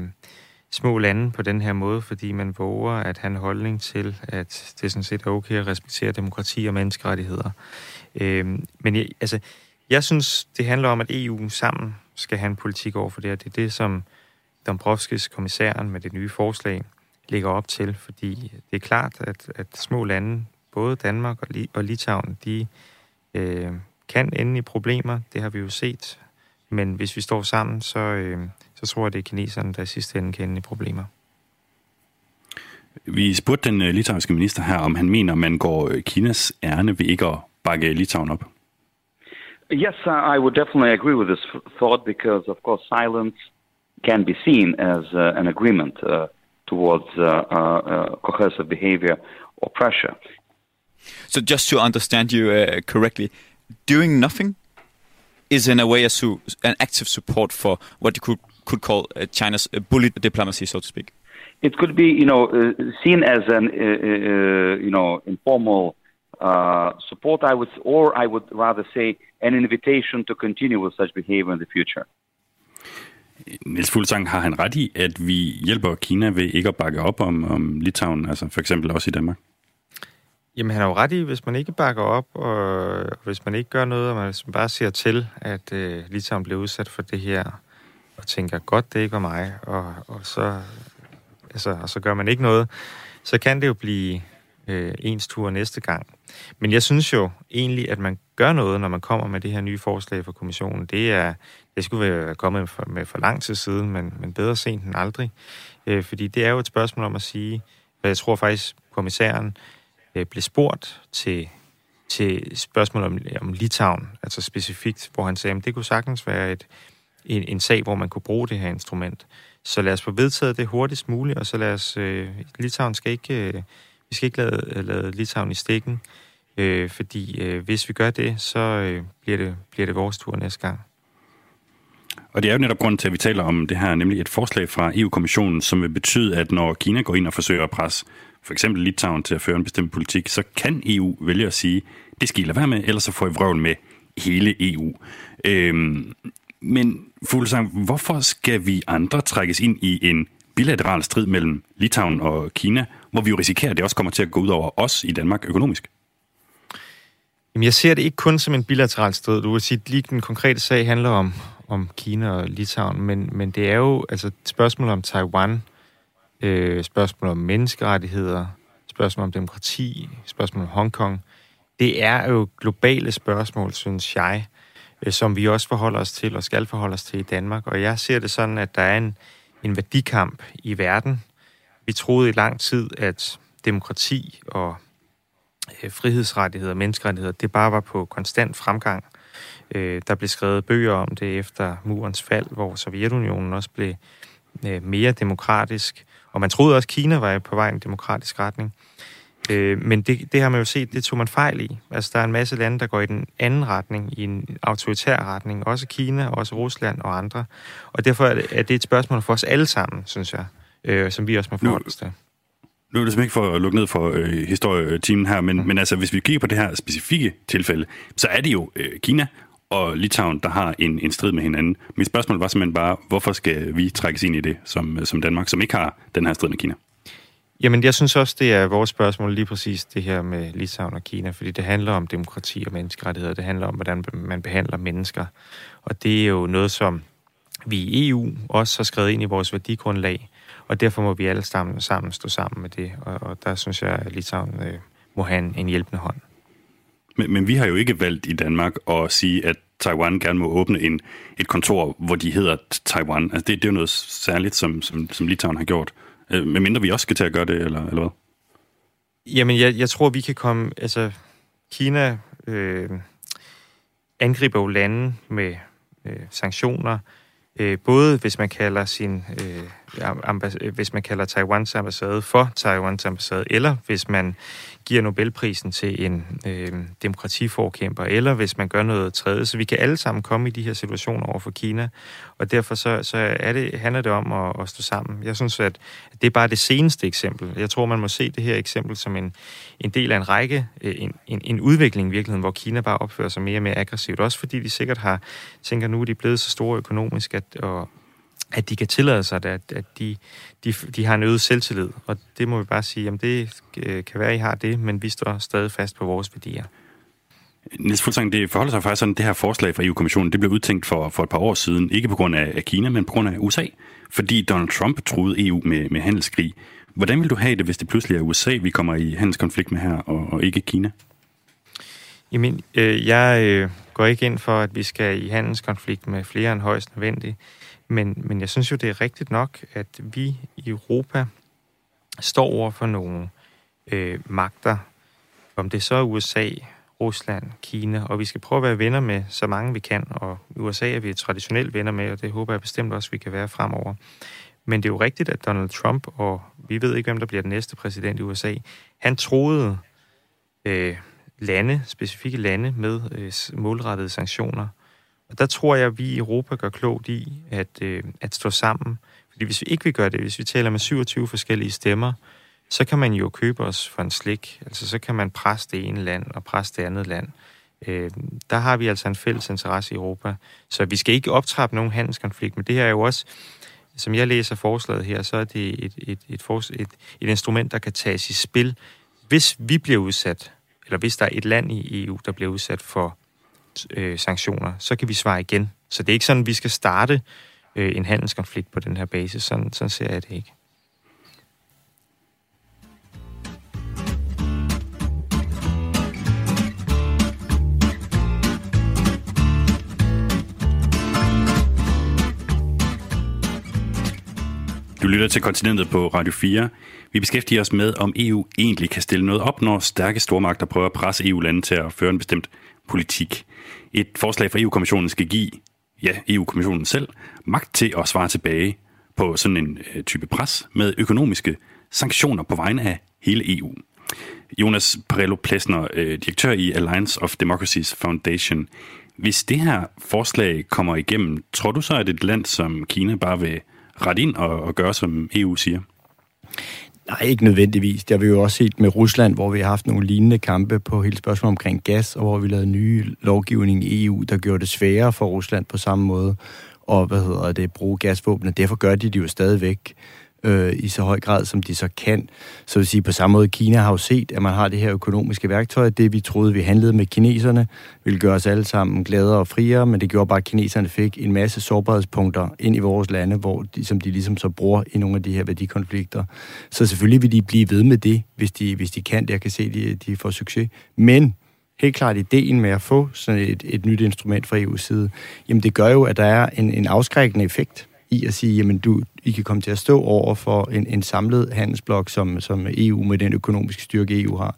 små lande på den her måde, fordi man våger at have en holdning til, at det sådan set er okay at respektere demokrati og menneskerettigheder. Øh, men jeg, altså... Jeg synes, det handler om, at E U sammen skal have en politik over for det, og det er det, som Dombrovskis, kommissæren med det nye forslag, ligger op til, fordi det er klart, at, at små lande, både Danmark og Litauen, de øh, kan ende i problemer, det har vi jo set, men hvis vi står sammen, så, øh, så tror jeg, det er kineserne, der i sidste ende kan ende i problemer. Vi spurgte den litauiske minister her, om han mener, man går Kinas ærne ved ikke at bakke Litauen op. Yes, I would definitely agree with this thought because, of course, silence can be seen as uh, an agreement uh, towards uh, uh, coercive behavior or pressure. So just to understand you uh, correctly, doing nothing is in a way a su- an active support for what you could, could call uh, China's uh, bully diplomacy, so to speak. It could be, you know, uh, seen as an, uh, uh, you know, informal uh, support, I would, or I would rather say an invitation to continue with such behavior in the future. Niels Fuglsang, har han ret i, at vi hjælper Kina ved ikke at bakke op om, om Litauen, altså for eksempel også i Danmark? Jamen, han har jo ret i, hvis man ikke bakker op, og, og hvis man ikke gør noget, og man, hvis man bare ser til, at øh, Litauen bliver udsat for det her, og tænker, godt, det er ikke var mig, og, og, så, altså, og så gør man ikke noget, så kan det jo blive øh, ens tur næste gang. Men jeg synes jo egentlig, at man gør noget, når man kommer med det her nye forslag fra kommissionen. Det er, det skulle være kommet for, med for lang tid siden, men, men bedre sent end aldrig. Øh, fordi det er jo et spørgsmål om at sige, hvad jeg tror faktisk kommissæren øh, blev spurgt til, til spørgsmål om, om Litauen, altså specifikt, hvor han sagde, at det kunne sagtens være et En, en sag, hvor man kunne bruge det her instrument. Så lad os få vedtaget det hurtigst muligt, og så lad os... Øh, Litauen skal ikke... Øh, vi skal ikke lade, lade Litauen i stikken, øh, fordi øh, hvis vi gør det, så øh, bliver, det, bliver det vores tur næste gang. Og det er jo netop grunden til, at vi taler om det her, nemlig et forslag fra E U-kommissionen, som vil betyde, at når Kina går ind og forsøger at presse for eksempel Litauen til at føre en bestemt politik, så kan E U vælge at sige, det skal I lade være med, ellers så får I vrøvl med hele E U. Øhm... Men Fuglsang, hvorfor skal vi andre trækkes ind i en bilateral strid mellem Litauen og Kina, hvor vi jo risikerer, at det også kommer til at gå ud over os i Danmark økonomisk? Jamen, jeg ser det ikke kun som en bilateral strid. Du vil sige, at lige den konkrete sag handler om, om Kina og Litauen, men, men det er jo altså spørgsmål om Taiwan, øh, spørgsmål om menneskerettigheder, spørgsmål om demokrati, spørgsmål om Hongkong. Det er jo globale spørgsmål, synes jeg, som vi også forholder os til og skal forholde os til i Danmark. Og jeg ser det sådan, at der er en, en værdikamp i verden. Vi troede i lang tid, at demokrati og øh, frihedsrettigheder og menneskerettigheder, det bare var på konstant fremgang. Øh, der blev skrevet bøger om det efter murens fald, hvor Sovjetunionen også blev øh, mere demokratisk. Og man troede også, at Kina var på vej i en demokratisk retning. Men det, det har man jo set, det tog man fejl i. Altså, der er en masse lande, der går i den anden retning, i en autoritær retning. Også Kina, også Rusland og andre. Og derfor er det et spørgsmål for os alle sammen, synes jeg, øh, som vi også må forholde os til. Nu er det simpelthen ikke for at lukke ned for øh, historietimen her, men, mm. men altså, hvis vi kigger på det her specifikke tilfælde, så er det jo øh, Kina og Litauen, der har en, en strid med hinanden. Mit spørgsmål var simpelthen bare, hvorfor skal vi trækkes ind i det som, som Danmark, som ikke har den her strid med Kina? Jamen, jeg synes også, det er vores spørgsmål lige præcis det her med Litauen og Kina, fordi det handler om demokrati og menneskerettigheder. Det handler om, hvordan man behandler mennesker. Og det er jo noget, som vi i E U også har skrevet ind i vores værdigrundlag, og derfor må vi alle sammen stå sammen med det. Og, og der synes jeg, at Litauen øh, må have en, en hjælpende hånd. Men, men vi har jo ikke valgt i Danmark at sige, at Taiwan gerne må åbne en, et kontor, hvor de hedder Taiwan. Altså, det, det er jo noget særligt, som, som, som Litauen har gjort. Men mindre vi også skal til at gøre det, eller, eller hvad? Jamen, jeg, jeg tror, vi kan komme... Altså, Kina øh, angriber jo lande med øh, sanktioner. Øh, både hvis man kalder sin... Øh, ambass- hvis man kalder Taiwans ambassade for Taiwans ambassade, eller hvis man giver Nobelprisen til en øh, demokratiforkæmper, eller hvis man gør noget tredje. Så vi kan alle sammen komme i de her situationer over for Kina, og derfor så, så er det, handler det om at, at stå sammen. Jeg synes, at det er bare det seneste eksempel. Jeg tror, man må se det her eksempel som en, en del af en række, en, en, en udvikling i virkeligheden, hvor Kina bare opfører sig mere og mere aggressivt, også fordi de sikkert har, tænker nu, at de er blevet så store økonomisk, at og, at de kan tillade sig, at, at de, de, de har en øget selvtillid. Og det må vi bare sige, jamen det kan være, I har det, men vi står stadig fast på vores værdier. Niels Fuglsang, det forholder sig faktisk sådan, at det her forslag fra E U-kommissionen, det blev udtænkt for, for et par år siden, ikke på grund af Kina, men på grund af U S A, fordi Donald Trump truede E U med, med handelskrig. Hvordan vil du have det, hvis det pludselig er U S A, vi kommer i handelskonflikt med her, og, og ikke Kina? Jamen, øh, jeg øh, går ikke ind for, at vi skal i handelskonflikt med flere end højst nødvendigt. Men, men jeg synes jo, det er rigtigt nok, at vi i Europa står over for nogle øh, magter, om det så er U S A, Rusland, Kina, og vi skal prøve at være venner med så mange vi kan, og U S A er vi traditionelt venner med, og det håber jeg bestemt også, vi kan være fremover. Men det er jo rigtigt, at Donald Trump, og vi ved ikke, hvem der bliver den næste præsident i U S A, han troede øh, lande, specifikke lande med øh, målrettede sanktioner. Og der tror jeg, at vi i Europa gør klogt i at, øh, at stå sammen. Fordi hvis vi ikke vil gøre det, hvis vi taler med syvogtyve forskellige stemmer, så kan man jo købe os for en slik. Altså, så kan man presse det ene land og presse det andet land. Øh, der har vi altså en fælles interesse i Europa. Så vi skal ikke optrappe nogen handelskonflikt, men det her er jo også, som jeg læser forslaget her, så er det et, et, et, et, et instrument, der kan tages i spil, hvis vi bliver udsat, eller hvis der er et land i E U, der bliver udsat for øh, sanktioner, så kan vi svare igen. Så det er ikke sådan, at vi skal starte øh, en handelskonflikt på den her basis. Sådan, sådan ser jeg det ikke. Du lytter til Kontinentet på Radio fire. Vi beskæftiger os med, om E U egentlig kan stille noget op, når stærke stormagter prøver at presse E U-lande til at føre en bestemt politik. Et forslag fra E U-kommissionen skal give, ja, E U-kommissionen selv, magt til at svare tilbage på sådan en type pres med økonomiske sanktioner på vegne af hele E U. Jonas Parello-Plesner, direktør i Alliance of Democracies Foundation. Hvis det her forslag kommer igennem, tror du så, at et land som Kina bare vil ret ind og, og gøre, som E U siger? Nej, ikke nødvendigvis. Det har vi jo også set med Rusland, hvor vi har haft nogle lignende kampe på hele spørgsmålet omkring gas, og hvor vi lavede nye lovgivning i E U, der gjorde det sværere for Rusland på samme måde, og hvad hedder det, bruge gasvåbne. Derfor gør de det jo stadigvæk øh, i så høj grad, som de så kan. Så vil sige, på samme måde, Kina har jo set, at man har det her økonomiske værktøj. Det, vi troede, vi handlede med kineserne, ville gøre os alle sammen gladere og friere, men det gjorde bare, at kineserne fik en masse sårbarhedspunkter ind i vores lande, hvor de, som de ligesom så bruger i nogle af de her værdikonflikter. Så selvfølgelig vil de blive ved med det, hvis de, hvis de kan. Jeg kan se, at de, de får succes. Men helt klart ideen med at få sådan et, et nyt instrument fra E U's side, jamen det gør jo, at der er en, en afskrækkende effekt i at sige, jamen du, I kan komme til at stå over for en, en samlet handelsblok, som, som E U med den økonomiske styrke, E U har.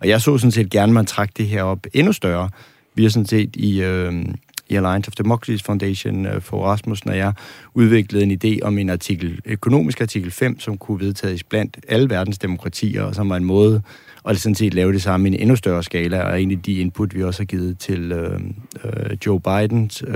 Og jeg så sådan set gerne, man trak det her op endnu større. Vi har sådan set i, øh, i Alliance of Democracies Foundation, øh, for Rasmussen og jeg, udviklet en idé om en artikel, økonomisk artikel fem, som kunne vedtages blandt alle verdens demokratier, og som var en måde at sådan set lave det samme i en endnu større skala, og egentlig de input, vi også har givet til øh, øh, Joe Bidens øh,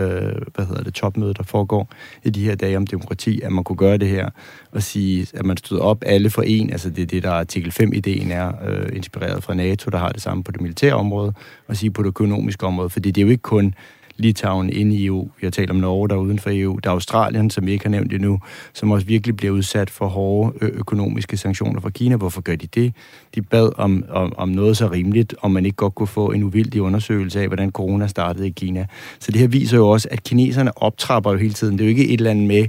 hvad hedder det, topmøde, der foregår i de her dage om demokrati, at man kunne gøre det her, og sige, at man stod op alle for en, altså det er det, der artikel fem-ideen er, øh, inspireret fra NATO, der har det samme på det militære område, og sige på det økonomiske område, fordi det er jo ikke kun Litauen inde i E U, vi har talt om Norge, der er uden for E U, der er Australien, som vi ikke har nævnt endnu, som også virkelig bliver udsat for hårde ø- økonomiske sanktioner fra Kina. Hvorfor gør de det? De bad om, om, om noget så rimeligt, om man ikke godt kunne få en uvildig undersøgelse af, hvordan corona startede i Kina. Så det her viser jo også, at kineserne optrapper jo hele tiden. Det er jo ikke et eller andet med,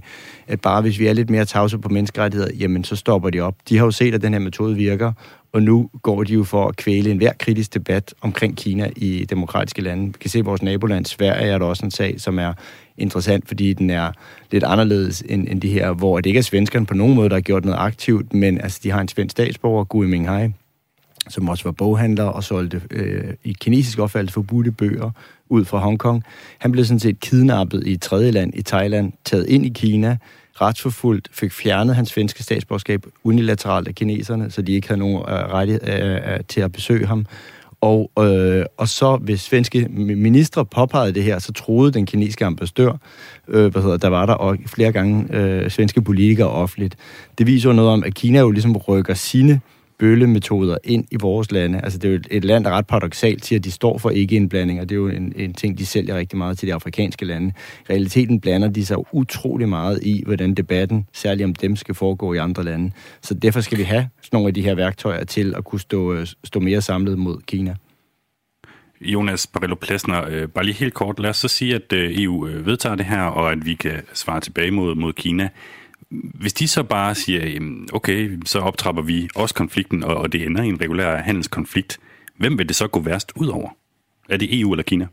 at bare hvis vi er lidt mere tavse på menneskerettigheder, jamen så stopper de op. De har jo set, at den her metode virker, og nu går de jo for at kvæle enhver kritisk debat omkring Kina i demokratiske lande. Vi kan se, at vores naboland Sverige er der også en sag, som er interessant, fordi den er lidt anderledes end, end det her, hvor det ikke er svenskerne på nogen måde, der har gjort noget aktivt, men altså, de har en svensk statsborger, Gui Minghai, som også var boghandler og solgte øh, i kinesisk opfald forbudte bøger ud fra Hongkong. Han blev sådan set kidnappet i et tredje land, i Thailand, taget ind i Kina, retsforfulgt, fik fjernet hans svenske statsborgerskab unilateralt af kineserne, så de ikke havde nogen uh, ret uh, til at besøge ham. Og, øh, og så, hvis svenske ministre påpegede det her, så troede den kinesiske ambassadør, øh, hvad hedder, der var der og flere gange øh, svenske politikere offentligt. Det viser jo noget om, at Kina jo ligesom rykker sine bøllemetoder ind i vores lande. Altså det er jo et, et land, der ret paradoksalt siger, at de står for ikke-indblanding, og det er jo en, en ting, de sælger rigtig meget til de afrikanske lande. I realiteten blander de sig utrolig meget i, hvordan debatten, særligt om dem, skal foregå i andre lande. Så derfor skal vi have nogle af de her værktøjer til at kunne stå, stå mere samlet mod Kina. Jonas Parello-Plesner, bare lige helt kort, lad os så sige, at E U vedtager det her, og at vi kan svare tilbage mod, mod Kina. Hvis de så bare siger, okay, så optrapper vi også konflikten, og det ender i en regulær handelskonflikt, hvem vil det så gå værst ud over? Er det E U eller Kina?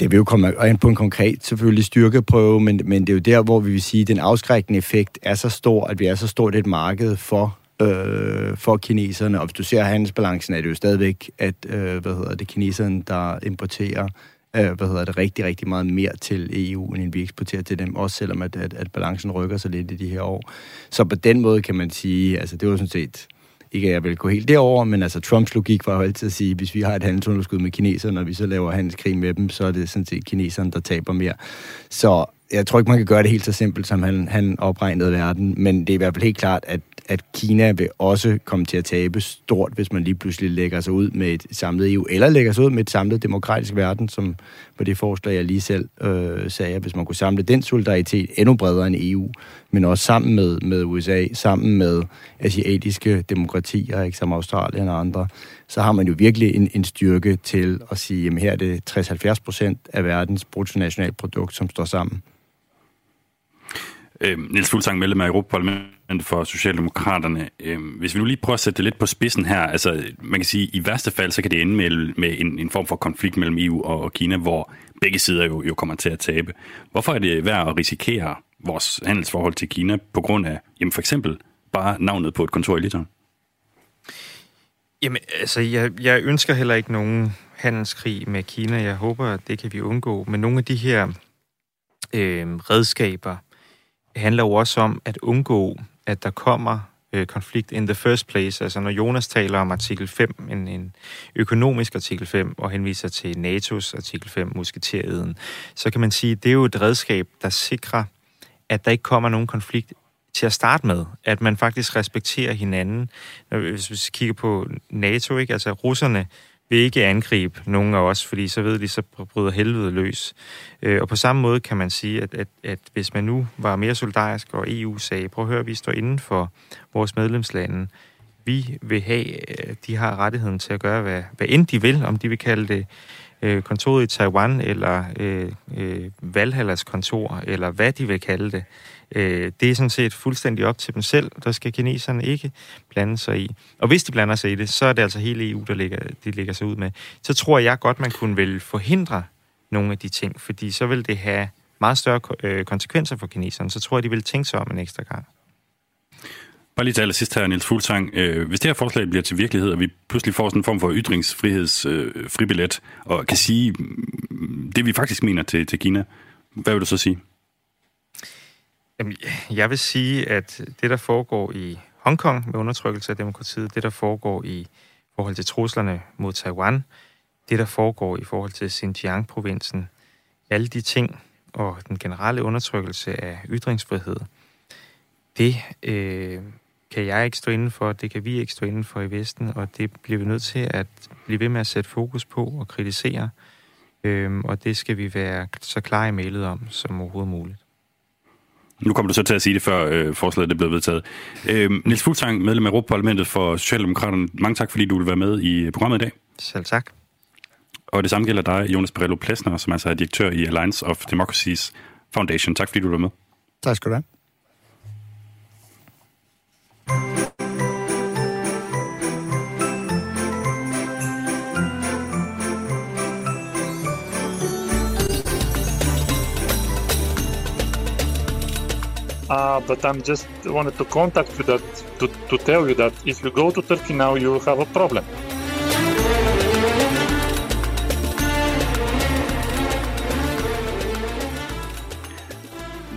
Det vil jo komme ind på en konkret selvfølgelig styrkeprøve, men, men det er jo der, hvor vi vil sige, at den afskrækkende effekt er så stor, at vi er så stort et marked for, øh, for kineserne. Og hvis du ser handelsbalancen, er det jo stadigvæk, at øh, hvad hedder det, kineserne, der importerer hvad hedder det, rigtig, rigtig meget mere til E U, end vi eksporterer til dem, også selvom at, at, at balancen rykker sig lidt i de her år. Så på den måde kan man sige, altså det var sådan set, ikke at jeg vil gå helt derover, men altså Trumps logik var jo altid at sige, at hvis vi har et handelsunderskud med kineserne, og vi så laver handelskrig med dem, så er det sådan set kineserne, der taber mere. Så jeg tror ikke, man kan gøre det helt så simpelt, som han, han opregnede verden, men det er i hvert fald helt klart, at, at Kina vil også komme til at tabe stort, hvis man lige pludselig lægger sig ud med et samlet E U, eller lægger sig ud med et samlet demokratisk verden, som på det forslag, jeg lige selv øh, sagde, hvis man kunne samle den solidaritet endnu bredere end E U, men også sammen med, med U S A, sammen med asiatiske demokratier, ikke, som Australien og andre, så har man jo virkelig en, en styrke til at sige, jamen her er det tres til halvfjerds procent af verdens bruttonationalprodukt, som står sammen. Øhm, Niels Fuglsang, medlem af Europaparlamentet for Socialdemokraterne. Øhm, hvis vi nu lige prøver at sætte det lidt på spidsen her, altså man kan sige, i værste fald, så kan det ende med, med en, en form for konflikt mellem E U og Kina, hvor begge sider jo, jo kommer til at tabe. Hvorfor er det værd at risikere vores handelsforhold til Kina på grund af, jamen for eksempel, bare navnet på et kontor i Litauen? Jamen, altså, jeg, jeg ønsker heller ikke nogen handelskrig med Kina. Jeg håber, at det kan vi undgå. Men nogle af de her øh, redskaber handler jo også om at undgå, at der kommer øh, konflikt in the first place. Altså, når Jonas taler om artikel fem, en, en økonomisk artikel fem, og henviser til N A T O's artikel fem, musketereden, så kan man sige, at det er jo et redskab, der sikrer, at der ikke kommer nogen konflikt til at starte med, at man faktisk respekterer hinanden. Hvis vi kigger på NATO, ikke? Altså russerne vil ikke angribe nogen af os, fordi så ved de, så bryder helvede løs. Og på samme måde kan man sige, at, at, at hvis man nu var mere solidarisk, og E U sagde, prøv at høre, vi står inden for vores medlemslande, vi vil have, de har rettigheden til at gøre, hvad, hvad end de vil, om de vil kalde det øh, kontoret i Taiwan, eller øh, øh, Valhallas kontor, eller hvad de vil kalde det. Det er sådan set fuldstændig op til dem selv. Der skal kineserne ikke blande sig i. Og hvis de blander sig i det, så er det altså hele E U, der ligger, de ligger sig ud med. Så tror jeg godt, man kunne vel forhindre nogle af de ting, fordi så vil det have meget større konsekvenser for kineserne. Så tror jeg, de vil tænke sig om en ekstra gang. Bare lige til allersidst her, Niels Fuglsang. Hvis det her forslag bliver til virkelighed, og vi pludselig får sådan en form for ytringsfrihedsfribillet, og kan sige det, vi faktisk mener til, til Kina, hvad vil du så sige? Jeg vil sige, at det, der foregår i Hongkong med undertrykkelse af demokratiet, det, der foregår i forhold til truslerne mod Taiwan, det, der foregår i forhold til Xinjiang-provinsen, alle de ting og den generelle undertrykkelse af ytringsfrihed, det øh, kan jeg ikke stå inden for, det kan vi ikke stå inden for i Vesten, og det bliver vi nødt til at blive ved med at sætte fokus på og kritisere, øh, og det skal vi være så klar i mailet om som overhovedet muligt. Nu kommer du så til at sige det, før øh, forslaget det blev vedtaget. Øh, Niels Fuglsang, medlem af Europaparlamentet for Socialdemokraterne. Mange tak, fordi du vil være med i programmet i dag. Selv tak. Og det samme gælder dig, Jonas Parello-Plesner, som altså er direktør i Alliance of Democracies Foundation. Tak, fordi du var med. Tak skal du have. Uh, but I'm just wanted to contact you that to, to tell you that if you go to Turkey now, you will have a problem.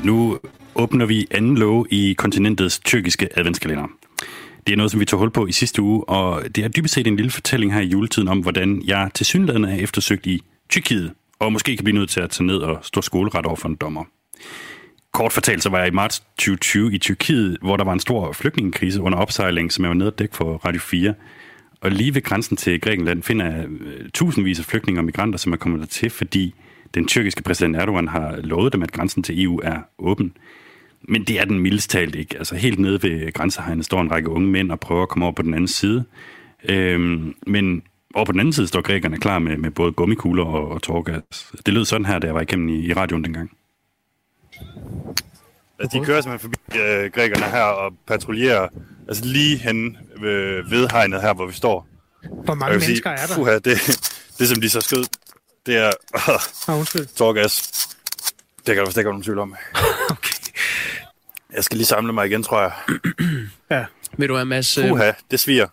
Nu åbner vi anden låge i kontinentets tyrkiske adventskalender. Det er noget, som vi tog hul på i sidste uge, og det er dybest set en lille fortælling her i juletiden om, hvordan jeg tilsyneladende er eftersøgt i Tyrkiet, og måske kan blive nødt til at tage ned og stå skoleret over for en dommer. Kort fortalt, så var jeg i marts tyve tyve i Tyrkiet, hvor der var en stor flygtningekrise under opsejling, som jeg var nede og dække for Radio fire. Og lige ved grænsen til Grækenland finder jeg tusindvis af flygtninge og migranter, som er kommet der til, fordi den tyrkiske præsident Erdogan har lovet dem, at grænsen til E U er åben. Men det er den mildest talt ikke. Altså helt nede ved grænsehegnet står en række unge mænd og prøver at komme over på den anden side. Øhm, men over på den anden side står grækerne klar med, med både gummikugler og, og tårgas. Det lød sådan her, da jeg var igennem i, i radioen dengang. Altså, de kører simpelthen forbi øh, grækerne her og patruljerer, altså lige hen ved vedhegnet her, hvor vi står. Hvor mange mennesker sige, er der? Puha, det, det som de så skød, det er øh, tårgas. Det kan der vist ikke være nogen tvivl om. Okay. Jeg skal lige samle mig igen, tror jeg. Ja. Vil du have Mads? Puha, det sviger.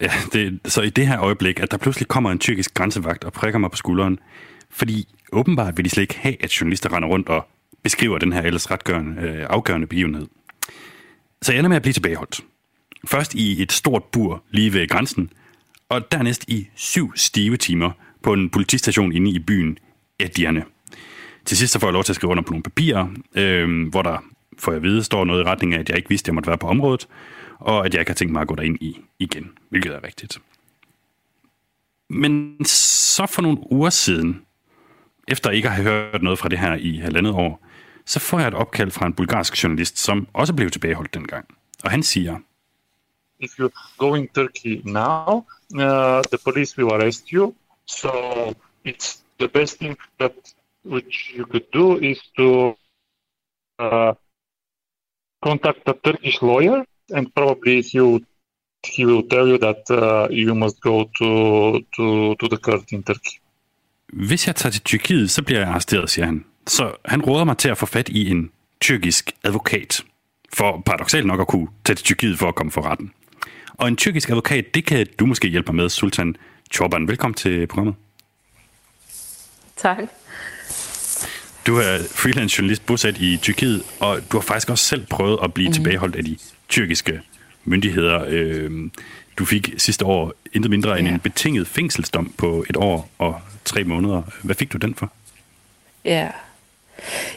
Ja, det, så i det her øjeblik, at der pludselig kommer en tyrkisk grænsevagt og prikker mig på skulderen, fordi åbenbart vil de slet ikke have, at journalister render rundt og beskriver den her ellers ret øh, afgørende begivenhed. Så jeg ender med at blive tilbageholdt. Først i et stort bur lige ved grænsen, og dernæst i syv stive timer på en politistation inde i byen Edirne. Til sidst så får jeg lov til at skrive under på nogle papirer, øh, hvor der, for jeg ved, står noget i retning af, at jeg ikke vidste, at jeg måtte være på området, og at jeg ikke har tænkt mig at gå derind i igen, hvilket er rigtigt. Men så for nogle uger siden, efter ikke at have hørt noget fra det her i halvandet år, så får jeg et opkald fra en bulgarsk journalist, som også blev tilbageholdt dengang. Og han siger: If you go in Turkey now, uh, the police will arrest you. So it's the best thing that which you could do is to uh, contact a Turkish lawyer, and probably if you he will tell you that uh, you must go to to to the court in Turkey. Hvis jeg tager til Tyrkiet, så bliver jeg arresteret, siger han. Så han råder mig til at få fat i en tyrkisk advokat. For paradoksalt nok at kunne tage til Tyrkiet for at komme for retten. Og en tyrkisk advokat, det kan du måske hjælpe mig med, Sultan Çoban. Velkommen til programmet. Tak. Du er freelance journalist bosat i Tyrkiet, og du har faktisk også selv prøvet at blive mm. tilbageholdt af de tyrkiske myndigheder. Du fik sidste år intet mindre end ja. en betinget fængselsdom på et år og tre måneder. Hvad fik du den for? Ja,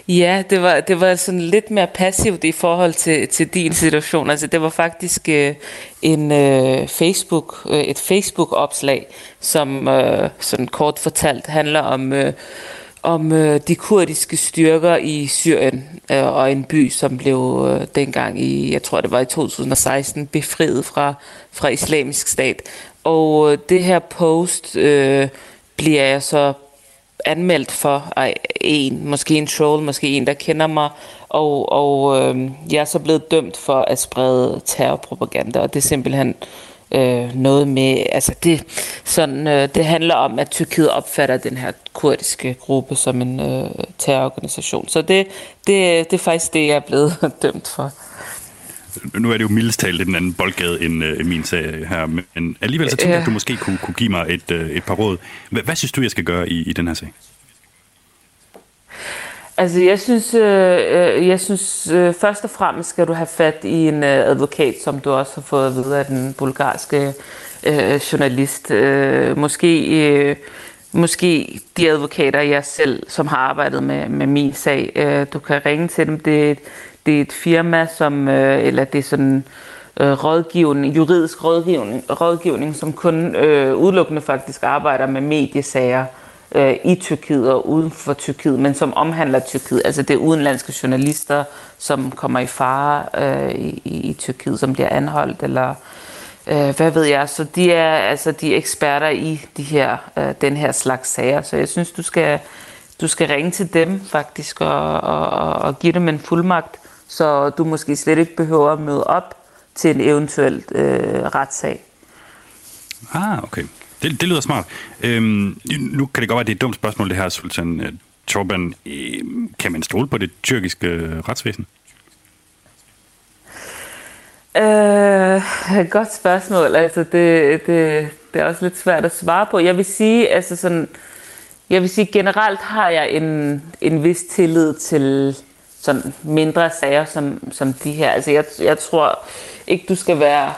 ja det, var, det var sådan lidt mere passivt i forhold til, til din situation. Altså, det var faktisk øh, en, øh, Facebook, øh, et Facebook-opslag, som øh, sådan kort fortalt handler om, øh, om øh, de kurdiske styrker i Syrien øh, og en by, som blev øh, dengang i, jeg tror det var i to tusind og seksten, befriet fra, fra islamisk stat. Og øh, det her post øh, bliver jeg så anmeldt for en, måske en troll, måske en, der kender mig, og, og øh, jeg er så blevet dømt for at sprede terrorpropaganda, og det er simpelthen øh, noget med, altså det, sådan, øh, det handler om, at Tyrkiet opfatter den her kurdiske gruppe som en øh, terrororganisation. Så det, det, det er faktisk det, jeg er blevet dømt for. Nu er det jo mildest talt lidt en anden boldgade end øh, min sag her, men alligevel så tænker jeg, at du måske kunne, kunne give mig et, øh, et par råd. H- hvad synes du, jeg skal gøre i, i den her sag? Altså, jeg synes, øh, jeg synes øh, først og fremmest skal du have fat i en øh, advokat, som du også har fået at vide af den bulgarske øh, journalist. Øh, måske... Øh, Måske de advokater, jeg selv, som har arbejdet med, med min sag, øh, du kan ringe til dem. Det er et, det er et firma, som, øh, eller det er sådan øh, rådgivning, juridisk rådgivning, rådgivning som kun øh, udelukkende faktisk arbejder med mediesager øh, i Tyrkiet og uden for Tyrkiet, men som omhandler Tyrkiet. Altså det er udenlandske journalister, som kommer i fare øh, i, i Tyrkiet, som bliver anholdt eller... Hvad ved jeg, så de er altså de er eksperter i de her, øh, den her slags sager, så jeg synes, du skal, du skal ringe til dem faktisk og, og, og give dem en fuldmagt, så du måske slet ikke behøver at møde op til en eventuel øh, retssag. Ah, okay. Det, det lyder smart. Øhm, nu kan det godt være, at det er et dumt spørgsmål, det her, Sultan Çoban. Øh, kan man stole på det tyrkiske retsvæsen? Uh, godt spørgsmål. Altså det, det, det er også lidt svært at svare på. Jeg vil sige, altså sådan, jeg vil sige generelt har jeg en en vis tillid til sådan mindre sager som som de her. Altså jeg jeg tror ikke du skal være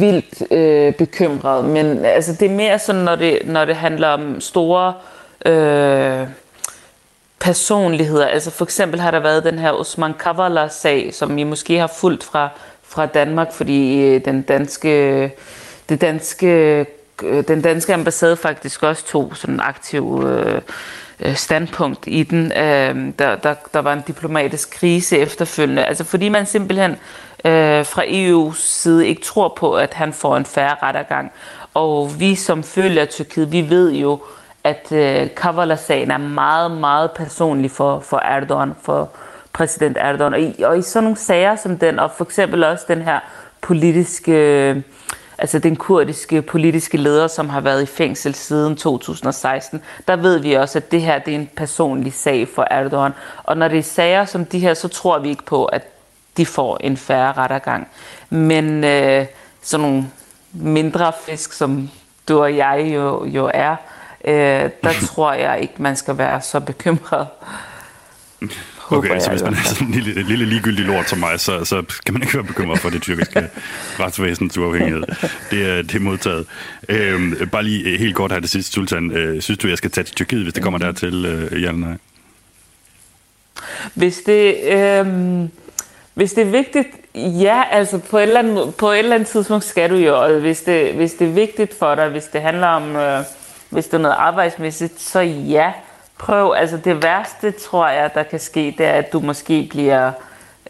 vildt øh, bekymret, men altså det er mere sådan når det når det handler om store øh, personligheder. Altså for eksempel har der været den her Osman Kavala sag, som I måske har fulgt fra fra Danmark, fordi den danske, det danske, den danske ambassade faktisk også tog sådan en aktiv øh, standpunkt i den. Øh, der, der, der var en diplomatisk krise efterfølgende. Altså fordi man simpelthen øh, fra E U's side ikke tror på, at han får en færre rettergang. Og vi som følger Tyrkiet, vi ved jo, at øh, Kavala-sagen er meget, meget personlig for, for Erdogan, for præsident Erdogan, og i, og i sådan nogle sager som den, og for eksempel også den her politiske, altså den kurdiske politiske leder, som har været i fængsel siden to tusind og seksten, der ved vi også, at det her det er en personlig sag for Erdogan, og når det er sager som de her, så tror vi ikke på, at de får en færre rettergang, men øh, sådan nogle mindre fisk, som du og jeg jo, jo er, øh, der tror jeg ikke, man skal være så bekymret. Okay, jeg, så hvis man er sådan en lille, lille ligegyldig lort som mig, så, så kan man ikke være bekymret for det tyrkiske retsvæsens uafhængighed. Det er, det er modtaget. Øhm, bare lige helt kort her til sidst, Sultan. Øh, synes du, jeg skal tage til Tyrkiet, hvis det kommer dertil? Øh, ja eller nej? Hvis det, øh, hvis det er vigtigt, ja, altså på et eller andet, på et eller andet tidspunkt skal du jo, og hvis det, hvis det er vigtigt for dig, hvis det handler om, øh, hvis det er noget arbejdsmæssigt, så ja, prøv. Altså det værste, tror jeg, der kan ske, det er, at du måske bliver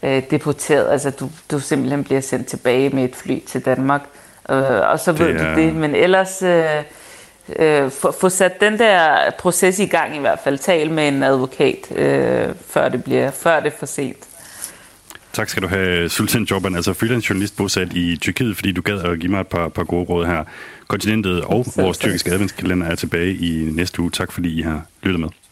øh, deporteret, altså du, du simpelthen bliver sendt tilbage med et fly til Danmark, øh, og så ved det er... du det, men ellers... Øh, Øh, få, få sat den der proces i gang i hvert fald. Tal med en advokat, øh, før det bliver, før det er for sent. Tak skal du have, Sultan Çoban, altså freelance journalist bosat i Tyrkiet, fordi du gad at give mig et par, par gode råd her. Kontinentet og vores tyrkiske adventskalender er tilbage i næste uge. Tak fordi I har lyttet med.